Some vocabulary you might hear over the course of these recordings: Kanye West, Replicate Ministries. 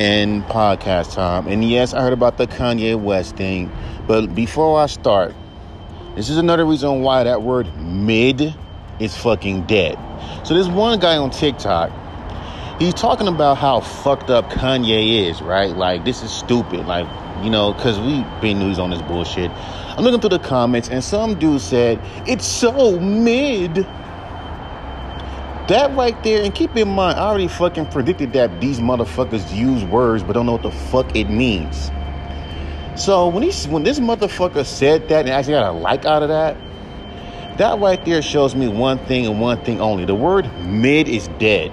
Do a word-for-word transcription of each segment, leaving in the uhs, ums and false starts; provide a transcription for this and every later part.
and podcast time. And yes, I heard about the Kanye West thing. But before I start, this is another reason why that word mid is fucking dead. So this one guy on TikTok, he's talking about how fucked up Kanye is, right? Like, this is stupid. Like, you know, because we've been news on this bullshit. I'm looking through the comments, and some dude said, it's so mid. That right there, and keep in mind, I already fucking predicted that these motherfuckers use words but don't know what the fuck it means. So when he, when this motherfucker said that and actually got a like out of that, that right there shows me one thing and one thing only. The word mid is dead.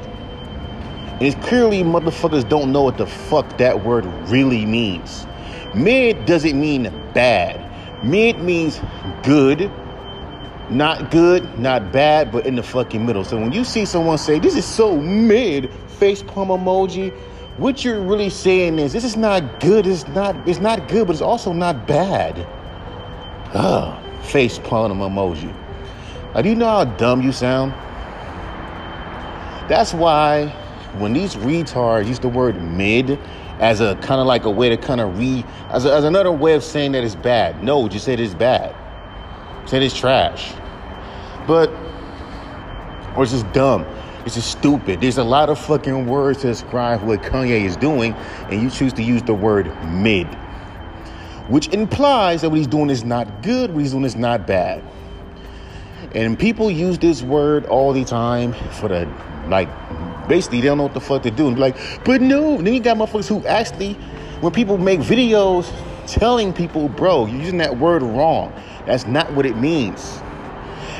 And it's clearly motherfuckers don't know what the fuck that word really means. Mid doesn't mean bad. Mid means good. Not good, not bad, but in the fucking middle. So when you see someone say, this is so mid, face palm emoji, what you're really saying is, this is not good, it's not it's not good, but it's also not bad. Ugh, face palm emoji. Now, do you know how dumb you sound? That's why when these retards use the word mid as a kind of like a way to kind of re, as, a, as another way of saying that it's bad. No, just say it's bad. Said it's trash, but or it's just dumb, it's just stupid. There's a lot of fucking words to describe what Kanye is doing, and you choose to use the word mid, which implies that what he's doing is not good, what he's doing is not bad. And people use this word all the time for the, like, basically they don't know what the fuck to do, and be like, but no. And then you got motherfuckers who actually, when people make videos telling people, bro, you're using that word wrong, that's not what it means,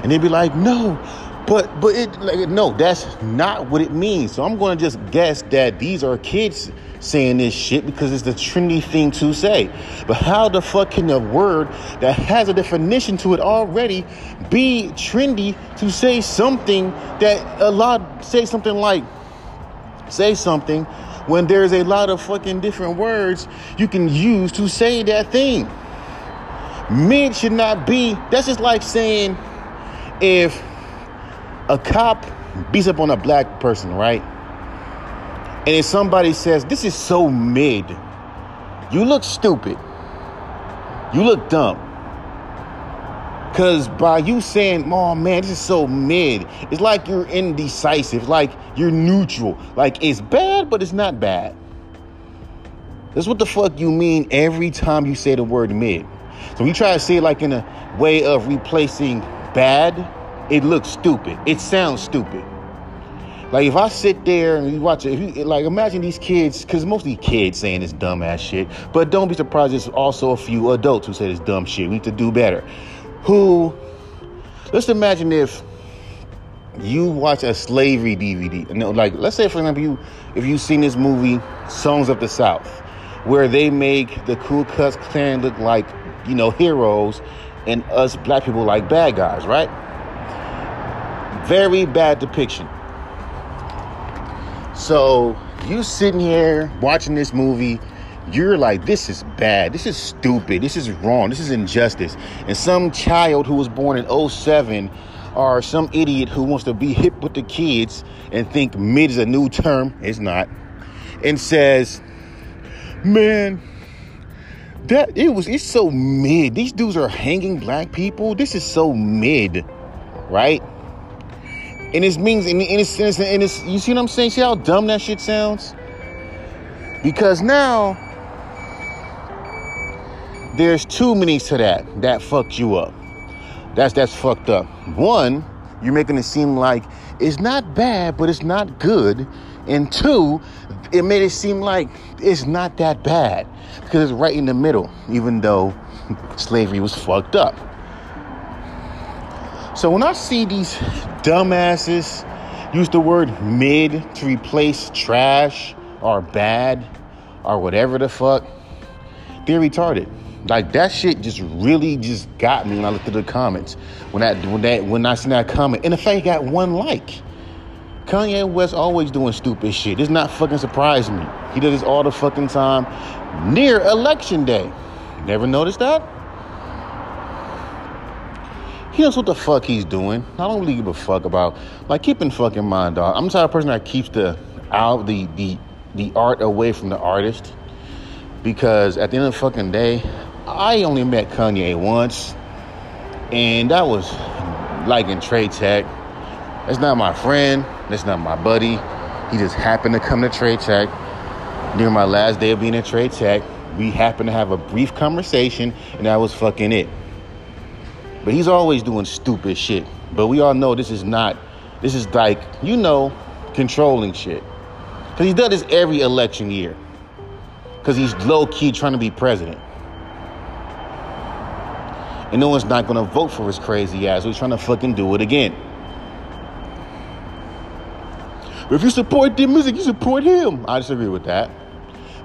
and they'd be like, no, but but it, like, no, that's not what it means. So I'm going to just guess that these are kids saying this shit because it's the trendy thing to say. But how the fuck can a word that has a definition to it already be trendy to say something that a lot say something like say something when there's a lot of fucking different words you can use to say that thing? Mid should not be. That's just like saying if a cop beats up on a black person, right? And if somebody says, this is so mid, you look stupid. You look dumb. Because by you saying, oh man, this is so mid, it's like you're indecisive, like you're neutral. Like it's bad, but it's not bad. That's what the fuck you mean every time you say the word mid. So when you try to say it like in a way of replacing bad, it looks stupid. It sounds stupid. Like if I sit there and you watch it, if you, like imagine these kids, because mostly kids saying this dumb ass shit. But don't be surprised, there's also a few adults who say this dumb shit. We need to do better. Who, let's imagine if you watch a slavery D V D. No, like let's say for example, you if you've seen this movie Songs of the South, where they make the Ku Klux Klan look like, you know, heroes and us black people like bad guys, right? Very bad depiction. So you sitting here watching this movie, you're like, this is bad, this is stupid, this is wrong, this is injustice. And some child who was born in oh seven or some idiot who wants to be hip with the kids and think mid is a new term, it's not, and says, man, that it was it's so mid, these dudes are hanging black people, this is so mid, right? And it means in it's, and it's, and it's, you see what I'm saying? See how dumb that shit sounds? Because now there's two meanings to that that fucked you up. That's that's fucked up. One, you're making it seem like it's not bad, but it's not good. And two, it made it seem like it's not that bad because it's right in the middle, even though slavery was fucked up. So when I see these dumbasses use the word mid to replace trash or bad or whatever the fuck, they're retarded. Like that shit just really just got me when I looked at the comments. When I when that when I seen that comment, and the fact it got one like. Kanye West always doing stupid shit. It's not fucking surprise me. He does this all the fucking time near election day. Never noticed that? He knows what the fuck he's doing. I don't really give a fuck about. Like, keep in fucking mind, dog. I'm the type of person that keeps the out the the the art away from the artist. Because at the end of the fucking day, I only met Kanye once. And that was like in Trade Tech. That's not my friend. That's not my buddy. He just happened to come to Trade Tech. During my last day of being at Trade Tech, we happened to have a brief conversation, and that was fucking it. But he's always doing stupid shit. But we all know this is not, this is like, you know, controlling shit. Because he's done this every election year. Because he's low-key trying to be president. And no one's not going to vote for his crazy ass. So he's trying to fucking do it again. But if you support their music, you support him. I disagree with that.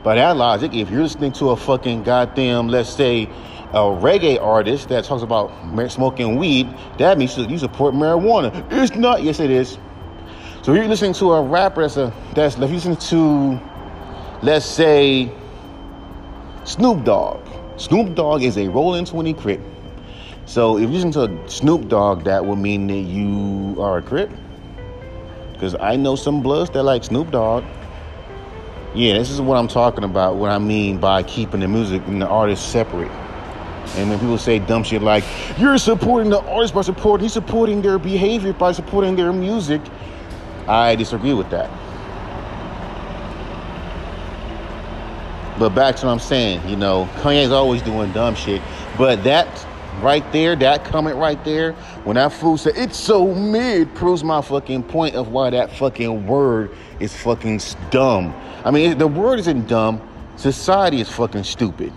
By that logic, if you're listening to a fucking goddamn, let's say, a reggae artist that talks about smoking weed, that means you support marijuana. It's not. Yes, it is. So if you're listening to a rapper that's a, that's, if you're listening to, let's say, Snoop Dogg. Snoop Dogg is a rolling twenty Crip. So if you listen to Snoop Dogg, that would mean that you are a Crip. Because I know some bloods that like Snoop Dogg. Yeah, this is what I'm talking about, what I mean by keeping the music and the artists separate. And when people say dumb shit like, you're supporting the artist by supporting, he's supporting their behavior by supporting their music, I disagree with that. But back to what I'm saying, you know, Kanye's always doing dumb shit. But that right there, that comment right there, when that fool said, it's so mid, proves my fucking point of why that fucking word is fucking dumb. I mean, the word isn't dumb. Society is fucking stupid.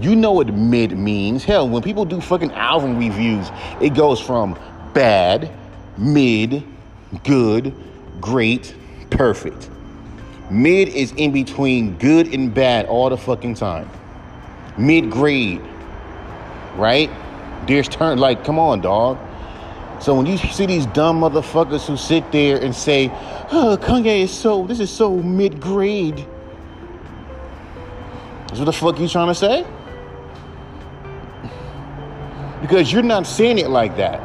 You know what mid means. Hell, when people do fucking album reviews, it goes from bad, mid, good, great, perfect. Mid is in between good and bad all the fucking time. Mid-grade, right? There's turn, like, come on, dog. So when you see these dumb motherfuckers who sit there and say, oh, Kanye is so, this is so mid-grade. That's what the fuck you trying to say? Because you're not saying it like that.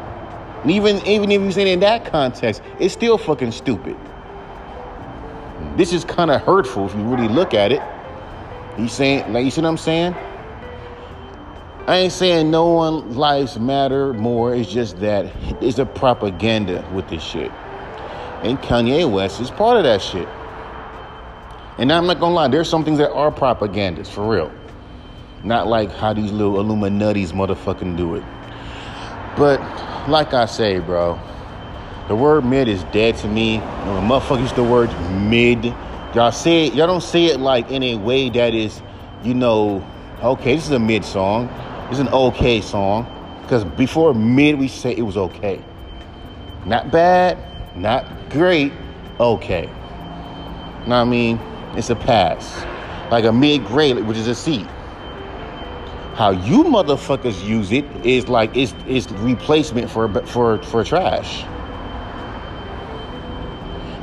And even, even if you're saying it in that context, it's still fucking stupid. This is kind of hurtful if you really look at it. You saying, like, you see what I'm saying? I ain't saying no one lives matter more. It's just that it's a propaganda with this shit. And Kanye West is part of that shit. And I'm not gonna lie, there's some things that are propagandas, for real. Not like how these little Illuminati's motherfucking do it. But, like I say, bro, the word mid is dead to me. And when motherfuckers use the word mid, y'all say it, y'all don't say it like in a way that is, you know, okay, this is a mid song. It's an okay song. Because before mid, we say it was okay. Not bad, not great, okay. You know what I mean? It's a pass. Like a mid-grade, which is a C. How you motherfuckers use it is like it's it's replacement for for for trash.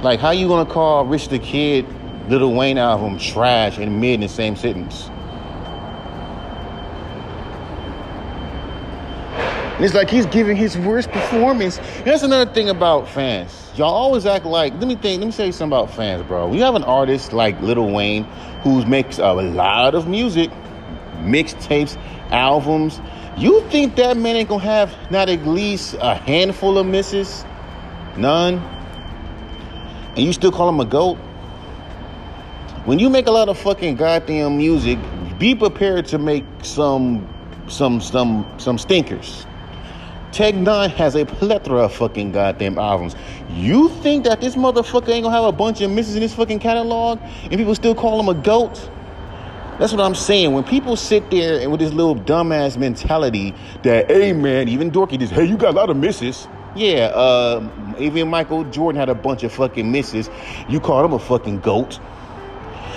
Like, how you gonna call Rich the Kid, Lil Wayne album trash and mid in the same sentence? And it's like he's giving his worst performance. And that's another thing about fans. Y'all always act like, let me think, let me say something about fans, bro. We have an artist like Lil Wayne who makes a lot of music, mixtapes, albums. You think that man ain't gonna have not at least a handful of misses? None? And you still call him a GOAT? When you make a lot of fucking goddamn music, be prepared to make some, some, some, some stinkers. Tech Nine has a plethora of fucking goddamn albums. You think that this motherfucker ain't gonna have a bunch of misses in his fucking catalog and people still call him a GOAT? That's what I'm saying. When people sit there and with this little dumbass mentality that, hey man, even Dorky just, hey, you got a lot of misses. Yeah, uh, even Michael Jordan had a bunch of fucking misses. You call him a fucking GOAT.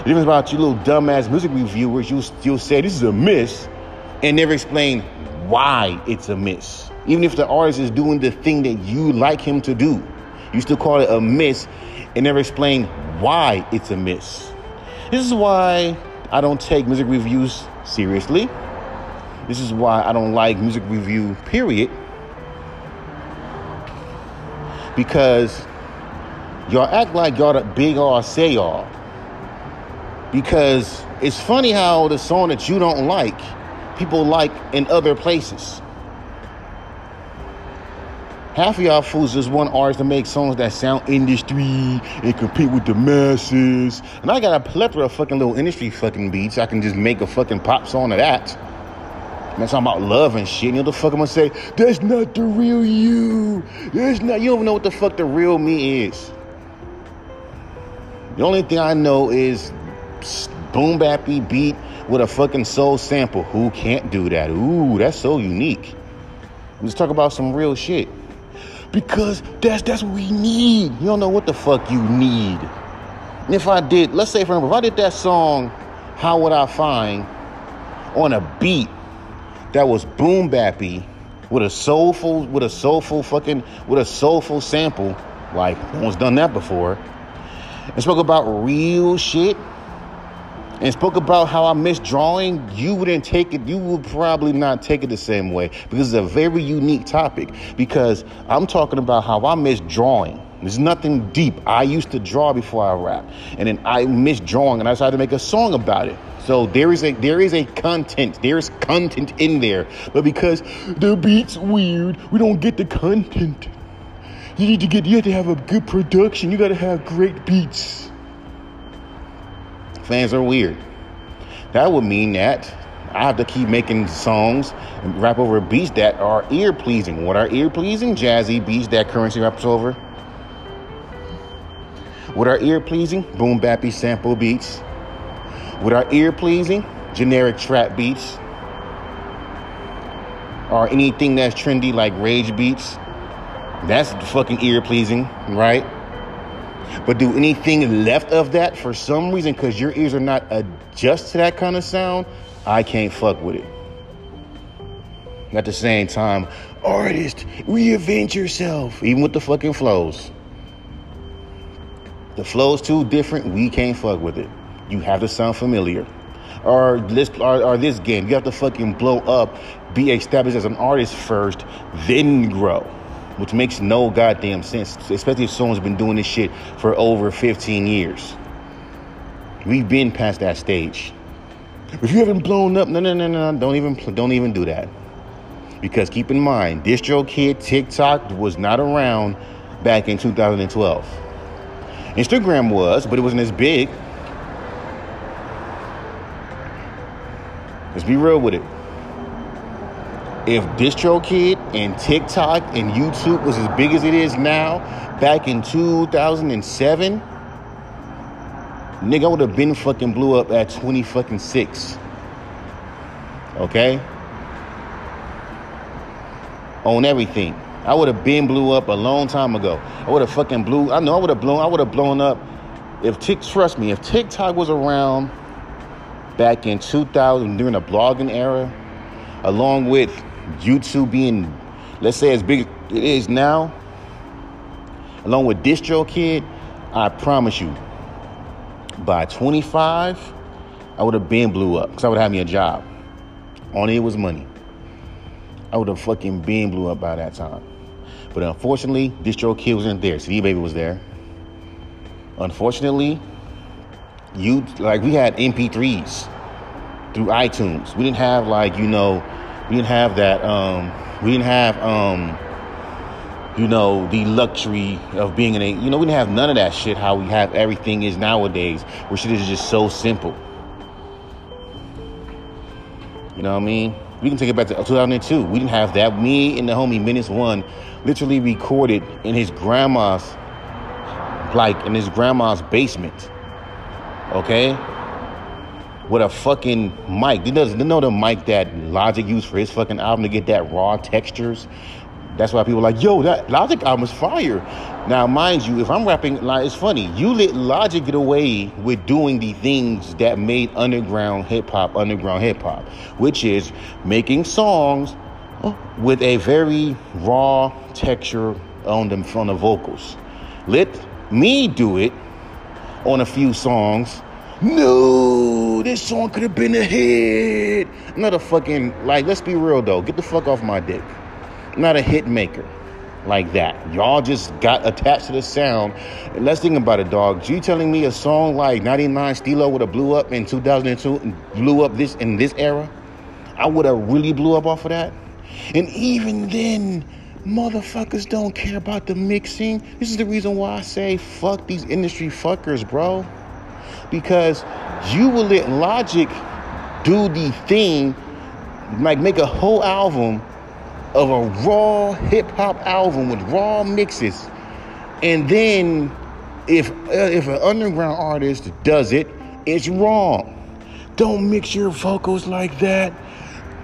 Even about you little dumbass music reviewers, you, you'll say this is a miss and never explain why it's a miss. Even if the artist is doing the thing that you like him to do, you still call it a miss and never explain why it's a miss. This is why I don't take music reviews seriously. This is why I don't like music review, period. Because y'all act like y'all the big all say all. Because it's funny how the song that you don't like, people like in other places. Half of y'all fools just want artists to make songs that sound industry and compete with the masses. And I got a plethora of fucking little industry fucking beats. I can just make a fucking pop song of that. And that's talking about love and shit. And you're the fuck I'm gonna say, that's not the real you. That's not, you don't even know what the fuck the real me is. The only thing I know is boom bappy beat with a fucking soul sample. Who can't do that? Ooh, that's so unique. Let's talk about some real shit. Because that's that's what we need. You don't know what the fuck you need. And if I did, let's say for example, if I did that song, How Would I Find, on a beat that was boom bappy with a soulful, with a soulful fucking, with a soulful sample, like no one's done that before, and spoke about real shit, and spoke about how I miss drawing, you wouldn't take it, you would probably not take it the same way, because it's a very unique topic, because I'm talking about how I miss drawing. There's nothing deep. I used to draw before I rap, and then I miss drawing, and I decided to make a song about it. So there is a there is a content. There is content in there, but because the beat's weird, we don't get the content. You need to get, you have to have a good production. You got to have great beats. Fans are weird. That would mean that I have to keep making songs and rap over beats that are ear pleasing. What are ear pleasing? Jazzy beats that Currency raps over. What are ear pleasing? Boom bappy sample beats. What are ear pleasing? Generic trap beats. Or anything that's trendy like rage beats. That's fucking ear pleasing, right? But do anything left of that for some reason, because your ears are not adjust to that kind of sound, I can't fuck with it. At the same time, artist, reinvent yourself. Even with the fucking flows. The flow's too different. We can't fuck with it. You have to sound familiar. Or this, or, or this game, you have to fucking blow up, be established as an artist first, then grow. Which makes no goddamn sense, especially if someone's been doing this shit for over fifteen years. We've been past that stage. If you haven't blown up, no, no, no, no, don't even, don't even do that. Because keep in mind, DistroKid, TikTok was not around back in two thousand twelve. Instagram was, but it wasn't as big. Let's be real with it. If DistroKid and TikTok and YouTube was as big as it is now, back in two thousand seven, nigga, I would have been fucking blew up at twenty fucking six. Okay? On everything. I would have been blew up a long time ago. I would have fucking blew, I know I would have blown, I would have blown up. If Tik, trust me, if TikTok was around back in two thousand, during the blogging era, along with YouTube being, let's say, as big as it is now, along with DistroKid, I promise you, by twenty-five, I would have been blew up, because I would have had me a job. Only it was money. I would have fucking been blew up by that time. But unfortunately, DistroKid wasn't there. C D Baby was there. Unfortunately, you like we had M P threes through iTunes. We didn't have like, you know, we didn't have that, um, we didn't have, um, you know, the luxury of being in a, you know, we didn't have none of that shit, how we have everything is nowadays, where shit is just so simple. You know what I mean? We can take it back to two thousand two. We didn't have that. Me and the homie Menace One literally recorded in his grandma's, like in his grandma's basement. Okay? With a fucking mic. You know, you know the mic that Logic used for his fucking album to get that raw textures? That's why people are like, yo, that Logic album is fire. Now, mind you, if I'm rapping, like, it's funny. You let Logic get away with doing the things that made underground hip-hop underground hip-hop, which is making songs with a very raw texture on the, on the vocals. Let me do it on a few songs. No, this song could have been a hit. Not a fucking, like, let's be real, though. Get the fuck off my dick. Not a hit maker. like that. Y'all just got attached to the sound. And let's think about it, dog. You telling me a song like ninety-nine Steelo would have blew up in two thousand two and blew up this in this era? I would have really blew up off of that. And even then, motherfuckers don't care about the mixing. This is the reason why I say fuck these industry fuckers, bro. Because you will let Logic do the thing, like make a whole album of a raw hip-hop album with raw mixes. And then if uh, if an underground artist does it, it's wrong. Don't mix your vocals like that.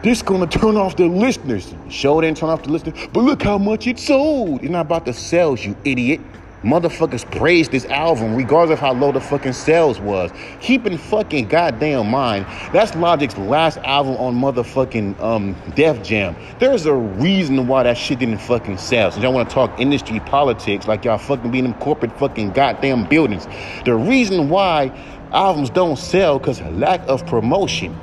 This gonna turn off the listeners. Show it and turn off the listeners. But look how much it sold. You're not about the sales, you idiot. Motherfuckers praised this album regardless of how low the fucking sales was. Keep in fucking goddamn mind, that's Logic's last album on motherfucking um, Def Jam. There's a reason why that shit didn't fucking sell. So y'all want to talk industry politics like y'all fucking be in them corporate fucking goddamn buildings. The reason why albums don't sell because of lack of promotion.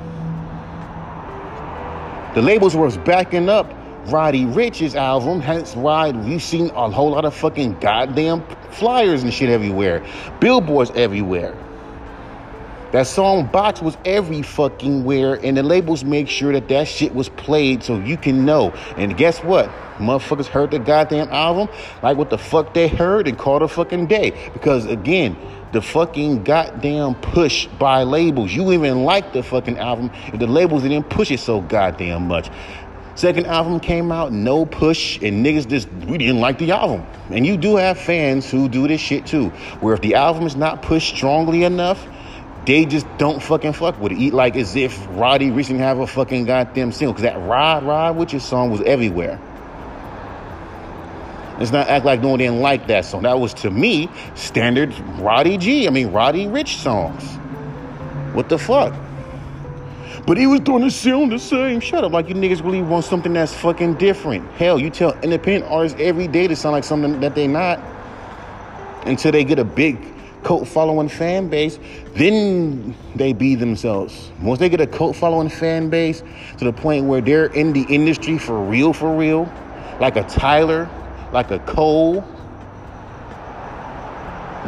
The labels were backing up Roddy Rich's album, hence why we've seen a whole lot of fucking goddamn flyers and shit everywhere, billboards everywhere. That song Box was every fucking where, and the labels make sure that that shit was played so you can know. And guess what? Motherfuckers heard the goddamn album like what the fuck they heard and called a fucking day. Because again, the fucking goddamn push by labels. You even like the fucking album if the labels didn't push it so goddamn much. Second album came out, no push, and niggas just, we didn't like the album. And you do have fans who do this shit too, where if the album is not pushed strongly enough, they just don't fucking fuck with it. Eat like as if Roddy Ricch didn't have a fucking goddamn single, because that Ride, Ride With Your song was everywhere. Let's not act like no one didn't like that song. That was, to me, standard Roddy G. I mean, Roddy Ricch songs. What the fuck? But he was doing the sound the same. Shut up. Like, you niggas really want something that's fucking different. Hell, you tell independent artists every day to sound like something that they not until they get a big cult-following fan base. Then they be themselves. Once they get a cult-following fan base to the point where they're in the industry for real, for real, like a Tyler, like a Cole,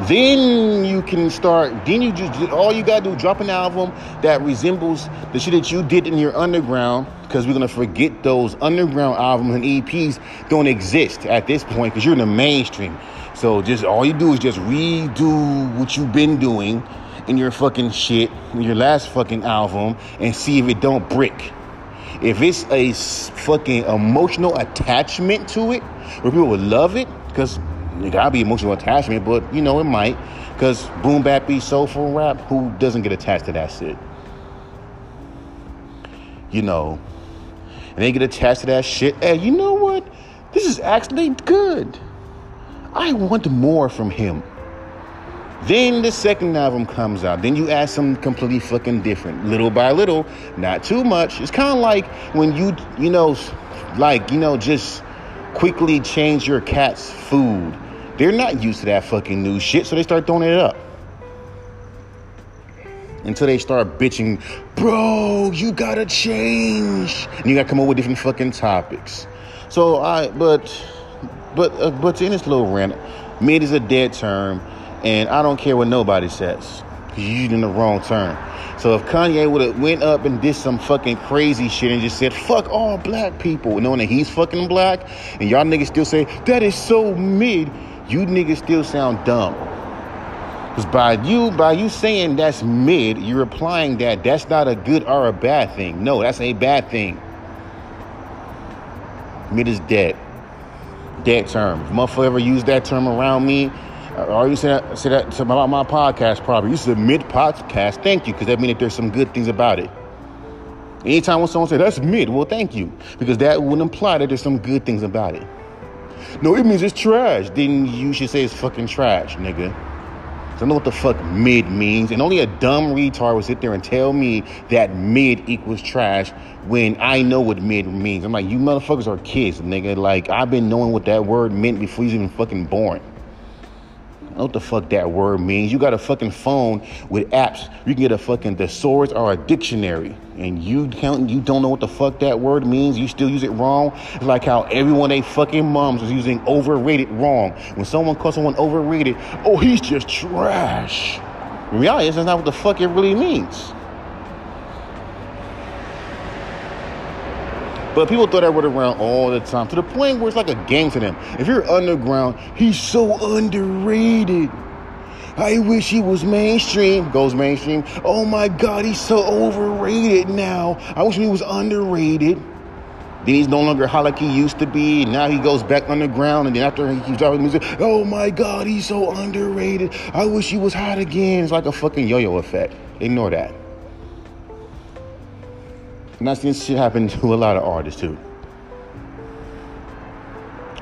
then you can start, then you just, all you gotta do, drop an album that resembles the shit that you did in your underground, because we're gonna forget those underground albums and E Ps don't exist at this point, because you're in the mainstream. So just, all you do is just redo what you've been doing in your fucking shit, in your last fucking album, and see if it don't brick. If it's a fucking emotional attachment to it, where people would love it, because it gotta be emotional attachment, but you know, it might, because boom bappy soulful rap, who doesn't get attached to that shit? You know, and they get attached to that shit. Hey, you know what? This is actually good. I want more from him. Then the second album comes out. Then you add something completely fucking different, little by little, not too much. It's kind of like when you, you know, like, you know, just quickly change your cat's food. They're not used to that fucking new shit, so they start throwing it up. Until they start bitching, bro, you gotta change. And you gotta come up with different fucking topics. So I, but, but, uh, but to end this little rant, mid is a dead term, and I don't care what nobody says. You're using the wrong term. So if Kanye would have went up and did some fucking crazy shit and just said, fuck all black people, knowing that he's fucking black, and y'all niggas still say, that is so mid, you niggas still sound dumb. Because by you, by you saying that's mid, you're implying that that's not a good or a bad thing. No, that's a bad thing. Mid is dead. Dead term. If motherfucker ever used that term around me, or you say that, say that about my podcast, probably. You said mid-podcast. Thank you, because that means that there's some good things about it. Anytime when someone says, that's mid, well, thank you, because that would imply that there's some good things about it. No, it means it's trash. Then you should say it's fucking trash, nigga. So I know what the fuck mid means, and only a dumb retard would sit there and tell me that mid equals trash when I know what mid means. I'm like, you motherfuckers are kids, nigga. Like, I've been knowing what that word meant before you was even fucking born. know what the fuck that word means. You got a fucking phone with apps. You can get a fucking thesaurus or a dictionary, and you can't, you don't know what the fuck that word means. You still use it wrong. It's like how everyone, they fucking moms is using overrated wrong. When someone calls someone overrated, oh, he's just trash. In reality, that's not what the fuck it really means. But people throw that word around all the time, to the point where it's like a game to them. If you're underground, he's so underrated. I wish he was mainstream. Goes mainstream. Oh my God, he's so overrated now. I wish he was underrated. Then he's no longer hot like he used to be. Now he goes back underground. And then after he keeps dropping music, oh my God, he's so underrated. I wish he was hot again. It's like a fucking yo-yo effect. Ignore that. And I've seen this shit happen to a lot of artists too.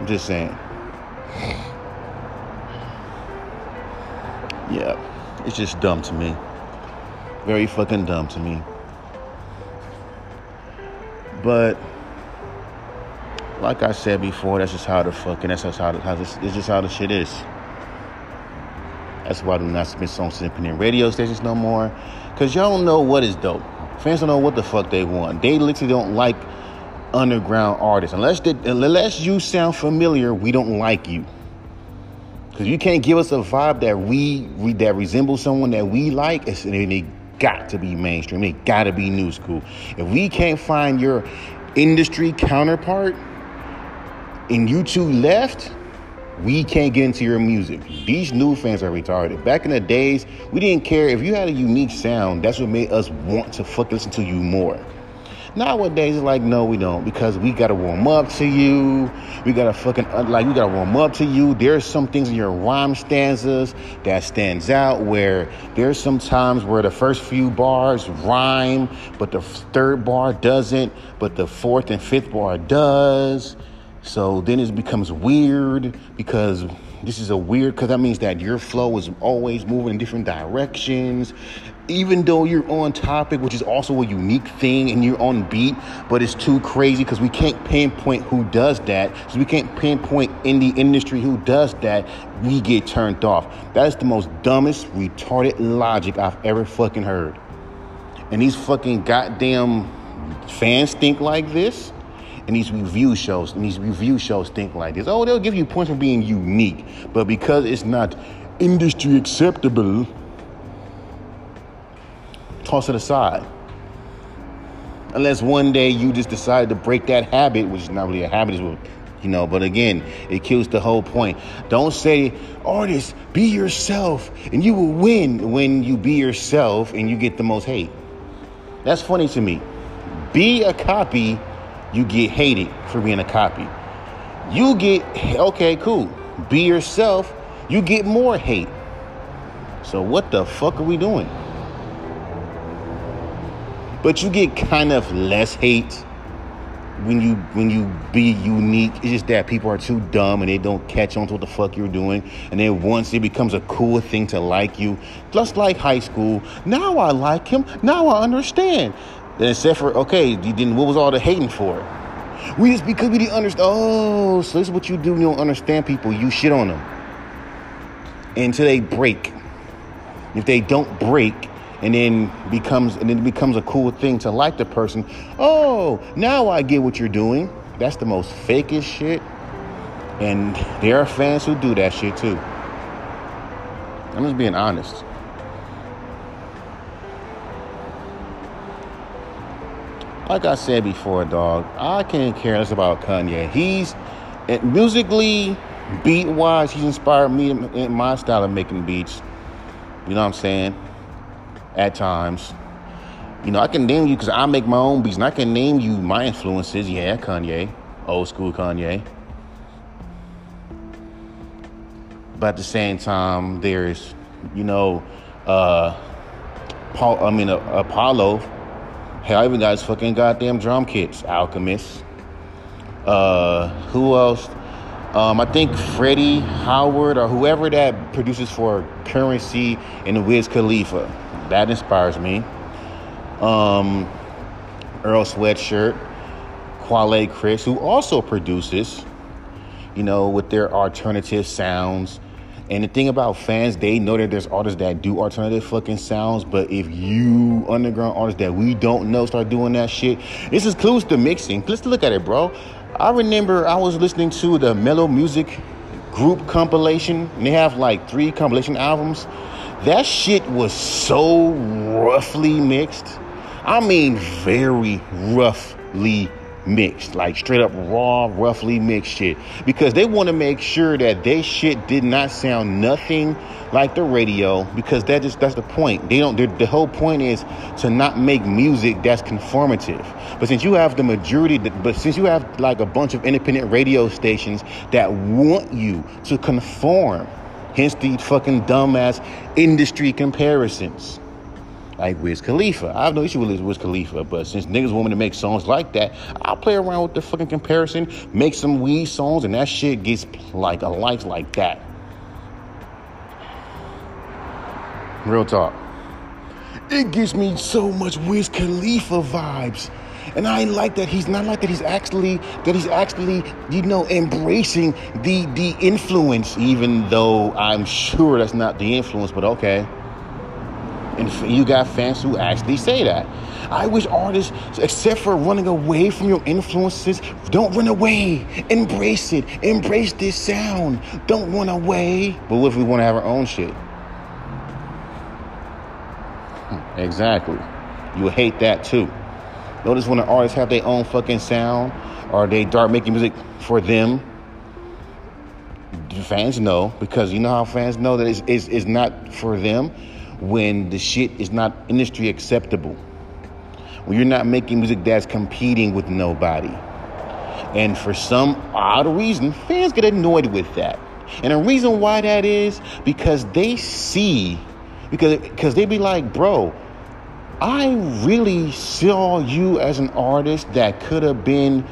I'm just saying. Yeah, it's just dumb to me. Very fucking dumb to me. But like I said before, that's just how the fucking that's just how the, how this it's just how the shit is. That's why I do not spin songs in radio stations no more, cause y'all don't know what is dope. Fans don't know what the fuck they want. They literally don't like underground artists. Unless they, unless you sound familiar, we don't like you. Because you can't give us a vibe that we, we that resembles someone that we like. It's, and it got to be mainstream. It got to be new school. If we can't find your industry counterpart and you two left, we can't get into your music. These new fans are retarded. Back in the days, we didn't care if you had a unique sound. That's what made us want to fuck listen to you more. Nowadays, it's like, no, we don't, because we gotta warm up to you. We gotta fucking like, we gotta warm up to you. There's some things in your rhyme stanzas that stands out, where there's some times where the first few bars rhyme, but the third bar doesn't, but the fourth and fifth bar does. So then it becomes weird, because this is a weird, because that means that your flow is always moving in different directions, even though you're on topic, which is also a unique thing, and you're on beat, but it's too crazy because we can't pinpoint who does that. So we can't pinpoint in the industry who does that. We get turned off. That is the most dumbest, retarded logic I've ever fucking heard. And these fucking goddamn fans think like this. And these review shows, and these review shows think like this. Oh, they'll give you points for being unique, but because it's not industry acceptable, toss it aside. Unless one day you just decide to break that habit, which is not really a habit, is what, you know. But again, it kills the whole point. Don't say, artists, be yourself, and you will win. When you be yourself, and you get the most hate. That's funny to me. Be a copy. You get hated for being a copy. You get, okay, cool. Be yourself. You get more hate. So what the fuck are we doing? But you get kind of less hate when you when you be unique. It's just that people are too dumb and they don't catch on to what the fuck you're doing. And then once it becomes a cool thing to like you, just like high school. Now I like him. Now I understand. Then except for, okay, then what was all the hating for? We just, because we didn't understand. Oh, so this is what you do. You don't understand people. You shit on them until they break. If they don't break, and then becomes and then it becomes a cool thing to like the person. Oh, now I get what you're doing. That's the most fakest shit. And there are fans who do that shit too. I'm just being honest. Like I said before, dog, I can't care less about Kanye. He's, musically, beat-wise, he's inspired me in my style of making beats. You know what I'm saying? At times. You know, I can name you because I make my own beats, and I can name you my influences. Yeah, Kanye. Old school Kanye. But at the same time, there's, you know, uh, Paul, I mean, uh, Apollo. Hell, I even got his fucking goddamn drum kits. Alchemist. Uh, who else? Um, I think Freddie Howard or whoever that produces for Currency and the Wiz Khalifa. That inspires me. Um, Earl Sweatshirt. Kwale Chris, who also produces, you know, with their alternative sounds. And the thing about fans, they know that there's artists that do alternative fucking sounds, but if you underground artists that we don't know start doing that shit, this is clues to mixing. Let's look at it, bro. I remember I was listening to the Mellow Music Group compilation, and they have like three compilation albums. That shit was so roughly mixed. I mean, very roughly mixed, like straight up raw, roughly mixed shit, because they want to make sure that they shit did not sound nothing like the radio, because that just that's the point. They don't. The whole point is to not make music that's conformative. But since you have the majority, but since you have like a bunch of independent radio stations that want you to conform, hence the fucking dumbass industry comparisons. Like Wiz Khalifa. I have no issue with Wiz Khalifa, but since niggas want me to make songs like that, I'll play around with the fucking comparison, make some weed songs, and that shit gets like a likes like that. Real talk. It gives me so much Wiz Khalifa vibes. And I like that he's not like that. He's actually that he's actually, you know, embracing the the influence, even though I'm sure that's not the influence, but okay. And you got fans who actually say that. I wish artists, except for running away from your influences, don't run away. Embrace it. Embrace this sound. Don't run away. But what if we want to have our own shit? Exactly. You hate that too. Notice when the artists have their own fucking sound, or they start making music for them. Fans know, because you know how fans know that it's, it's, it's not for them. When the shit is not industry acceptable, when you're not making music that's competing with nobody. And for some odd reason, fans get annoyed with that. And the reason why that is because they see, because because they be like, bro, I really saw you as an artist that could have been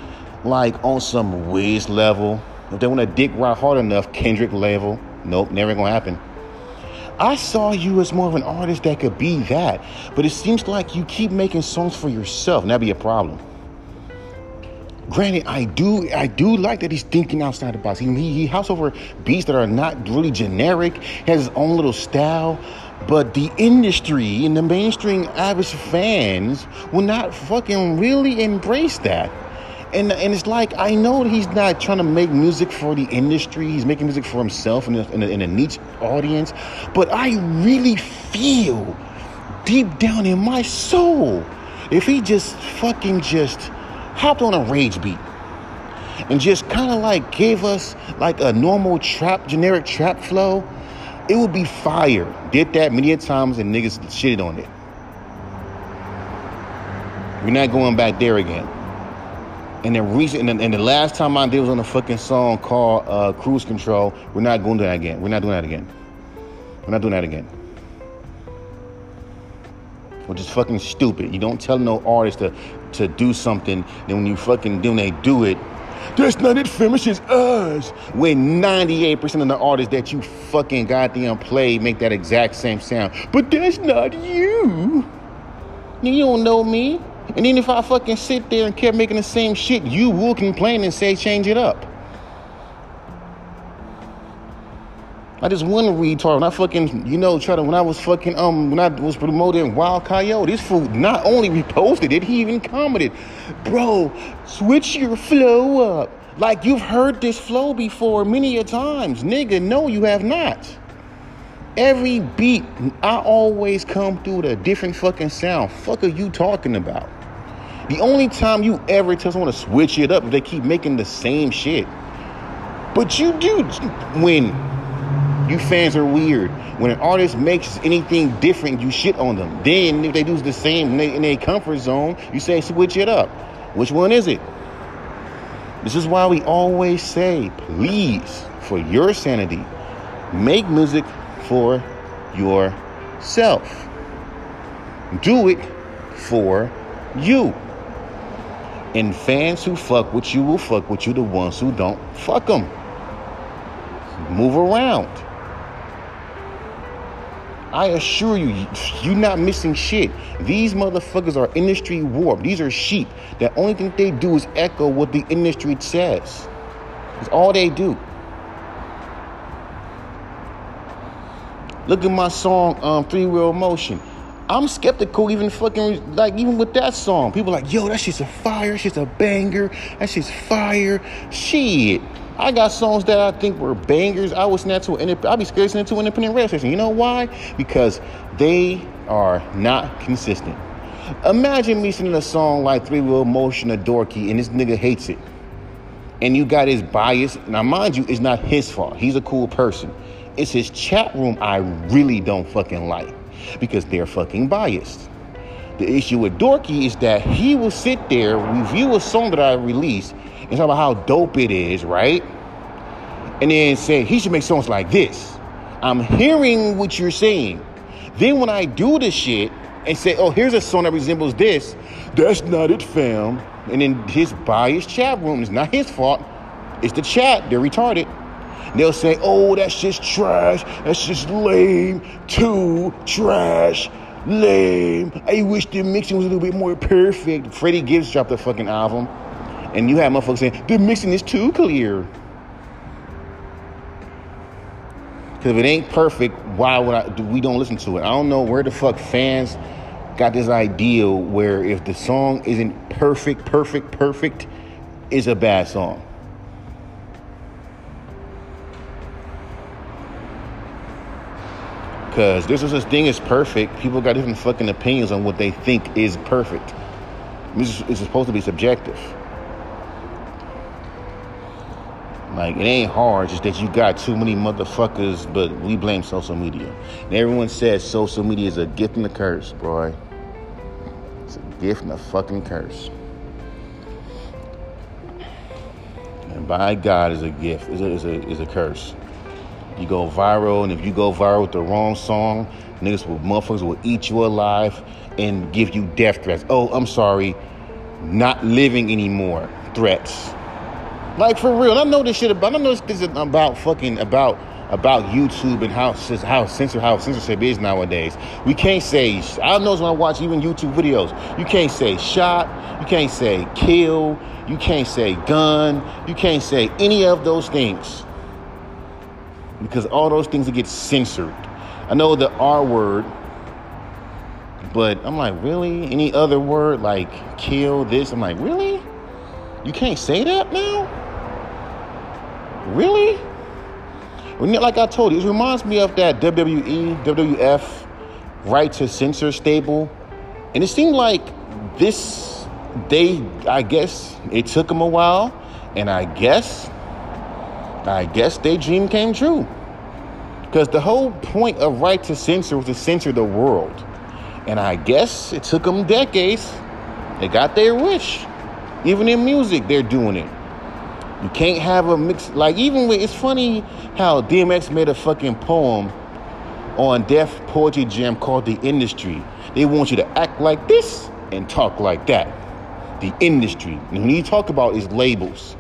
like on some Wiz level. If they want to dick right hard enough, Kendrick level. Nope, never gonna happen. I saw you as more of an artist that could be that, but it seems like you keep making songs for yourself, and that'd be a problem. Granted, I do I do like that he's thinking outside the box. He, he house over beats that are not really generic, has his own little style, but the industry and the mainstream average fans will not fucking really embrace that. And and it's like, I know he's not trying to make music for the industry. He's making music for himself and in a, in a niche audience. But I really feel deep down in my soul, if he just fucking just hopped on a rage beat and just kind of like gave us like a normal trap, generic trap flow, it would be fire. Did that many a times and niggas shitted on it. We're not going back there again. And the reason, and the, and the last time I did was on a fucking song called uh, Cruise Control. We're not going to do that again. We're not doing that again. We're not doing that again. Which is fucking stupid. You don't tell no artist to, to do something, then when you fucking do, they do it. That's not it, finishes us. When ninety-eight percent of the artists that you fucking goddamn play make that exact same sound. But that's not you. You don't know me. And then if I fucking sit there and kept making the same shit, you will complain and say, change it up. I just wouldn't retard. When I fucking, you know, try to, when I was fucking, um, when I was promoting Wild Coyote, this fool not only reposted it, he even commented, bro, switch your flow up. Like, you've heard this flow before many a times. Nigga, no, you have not. Every beat, I always come through with a different fucking sound. Fuck are you talking about? The only time you ever tell someone to switch it up is they keep making the same shit. But you do when you fans are weird. When an artist makes anything different, you shit on them. Then if they do the same in their, in their comfort zone, you say switch it up. Which one is it? This is why we always say, please, for your sanity, make music for yourself. Do it for you. And fans who fuck with you will fuck with you. The ones who don't, fuck them. Move around. I assure you, you're not missing shit. These motherfuckers are industry warped. These are sheep. The only thing they do is echo what the industry says. It's all they do. Look at my song, um, Three Wheel Motion. I'm skeptical even fucking, like, even with that song. People like, yo, that shit's a fire. That shit's a banger. That shit's fire. Shit. I got songs that I think were bangers. I would snap to an, I'd be scared to into an independent radio station. You know why? Because they are not consistent. Imagine me singing a song like Three Wheel Motion or Dorky, and this nigga hates it. And you got his bias. Now, mind you, it's not his fault. He's a cool person. It's his chat room I really don't fucking like, because they're fucking biased. The issue with Dorky is that he will sit there, review a song that I release, and talk about how dope it is, right? And then say, he should make songs like this. I'm hearing what you're saying. Then when I do the shit and say, oh, here's a song that resembles this, that's not it, fam. And then his biased chat room is not his fault. It's the chat. They're retarded. They'll say, oh, that shit's trash. That shit's lame. Too trash. Lame. I wish the mixing was a little bit more perfect. Freddie Gibbs dropped the fucking album, and you have motherfuckers saying, the mixing is too clear. Because if it ain't perfect, why would I? We don't listen to it. I don't know where the fuck fans got this ideal where if the song isn't perfect, perfect, perfect, it's a bad song. Because there's no such thing as perfect. People got different fucking opinions on what they think is perfect. Music is supposed to be subjective. Like, it ain't hard, just that you got too many motherfuckers, but we blame social media. And everyone says social media is a gift and a curse, boy. It's a gift and a fucking curse. And by God, it's a gift. It's a, it's a, it's a curse. You go viral, and if you go viral with the wrong song, niggas will, motherfuckers will eat you alive and give you death threats. Oh, I'm sorry, not living anymore threats. Like, for real. And I know this shit about, I know this is about fucking, about, about YouTube and how, how censor, how censorship is nowadays. We can't say, I know this when I watch even YouTube videos, you can't say shot, you can't say kill, you can't say gun, you can't say any of those things. Because all those things that get censored. I know the R word, but I'm like, really? Any other word like kill, this? I'm like, really? You can't say that now? Really? Like I told you, it reminds me of that W W E, W W F right to censor stable. And it seemed like this, they, I guess, it took them a while. And I guess... I guess their dream came true, because the whole point of right to censor was to censor the world, and I guess it took them decades. They got their wish. Even in music, they're doing it. You can't have a mix. Like, even with, it's funny how D M X made a fucking poem on Deaf Poetry Jam called The Industry. They want you to act like this and talk like that. The industry. And when you talk about is labels.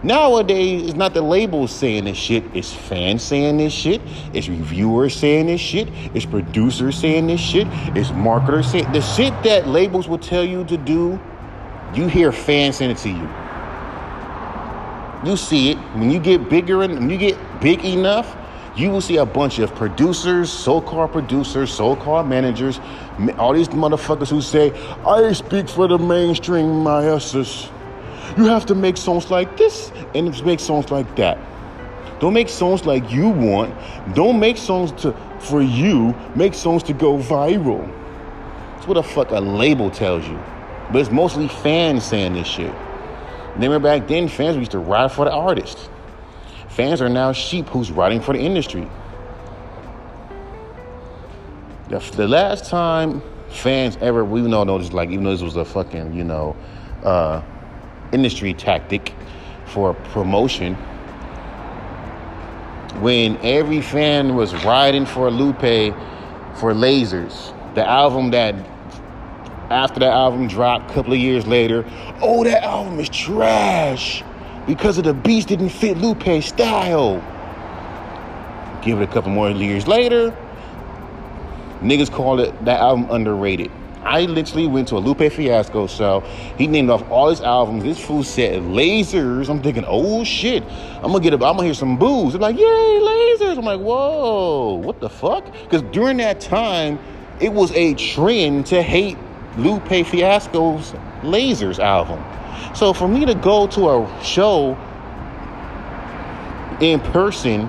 Nowadays, it's not the labels saying this shit. It's fans saying this shit. It's reviewers saying this shit. It's producers saying this shit. It's marketers saying the shit that labels will tell you to do. You hear fans saying it to you. You see it when you get bigger and when you get big enough. You will see a bunch of producers, so-called producers, so-called managers, all these motherfuckers who say, "I speak for the mainstream masses." You have to make songs like this and make songs like that. Don't make songs like you want. Don't make songs to for you. Make songs to go viral. That's what the fuck a label tells you. But it's mostly fans saying this shit. Remember back then, fans used to ride for the artists. Fans are now sheep who's riding for the industry. The last time fans ever, we know, noticed, like, even though this was a fucking, you know, uh, industry tactic for promotion, when every fan was riding for Lupe for Lasers, the album that after that album dropped a couple of years later, oh, that album is trash because of the beats didn't fit Lupe's style. Give it a couple more years later, niggas call it that album underrated. I literally went to a Lupe Fiasco show. He named off all his albums. This fool said Lasers. I'm thinking, oh shit, I'm gonna get up, I'm gonna hear some boos. They're like, yay, Lasers. I'm like, whoa, what the fuck? Because during that time, it was a trend to hate Lupe Fiasco's Lasers album. So for me to go to a show in person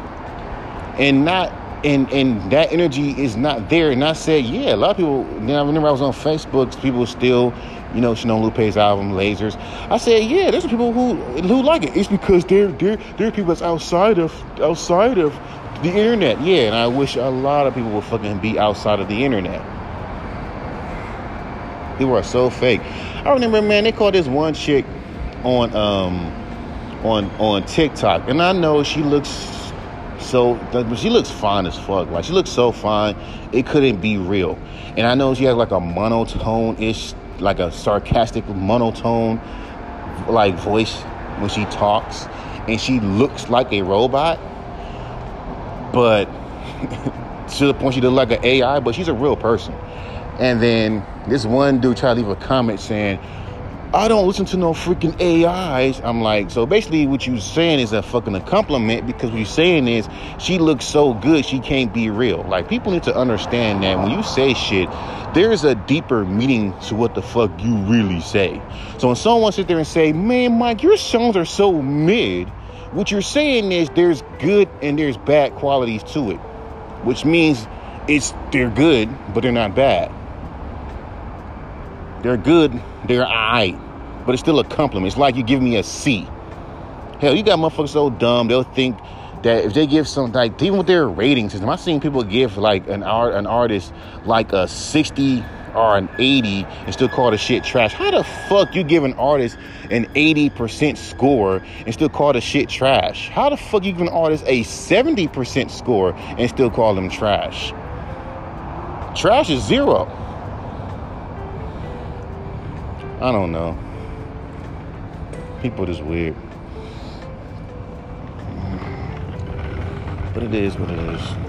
and not And and that energy is not there. And I said, yeah, a lot of people. Then I remember I was on Facebook. People still, you know, Shino Lupe's album Lasers. I said, yeah, there's people who who like it. It's because they're they're they're people that's outside of outside of the internet. Yeah, and I wish a lot of people would fucking be outside of the internet. People are so fake. I remember, man, they called this one chick on um on on TikTok, and I know she looks. So she looks fine as fuck. Like, she looks so fine, it couldn't be real. And I know she has like a monotone-ish, like a sarcastic monotone, like voice when she talks, and she looks like a robot. But to the point, she looks like an A I, but she's a real person. And then this one dude tried to leave a comment saying, I don't listen to no freaking A Is. I'm like, so basically what you saying is a fucking a compliment, because what you saying is she looks so good she can't be real. Like, people need to understand that when you say shit, there's a deeper meaning to what the fuck you really say. So when someone sits there and say, man, Mike, your songs are so mid, what you're saying is there's good and there's bad qualities to it, which means it's they're good, but they're not bad. They're good, they're alright, but it's still a compliment. It's like you give me a C. Hell, you got motherfuckers so dumb, they'll think that if they give some, like, even with their rating system, I've seen people give like an art, an artist like a sixty or an eighty and still call the shit trash. How the fuck you give an artist an eighty percent score and still call the shit trash? How the fuck you give an artist a seventy percent score and still call them trash? Trash is zero. I don't know. People just weird. But it is what it is.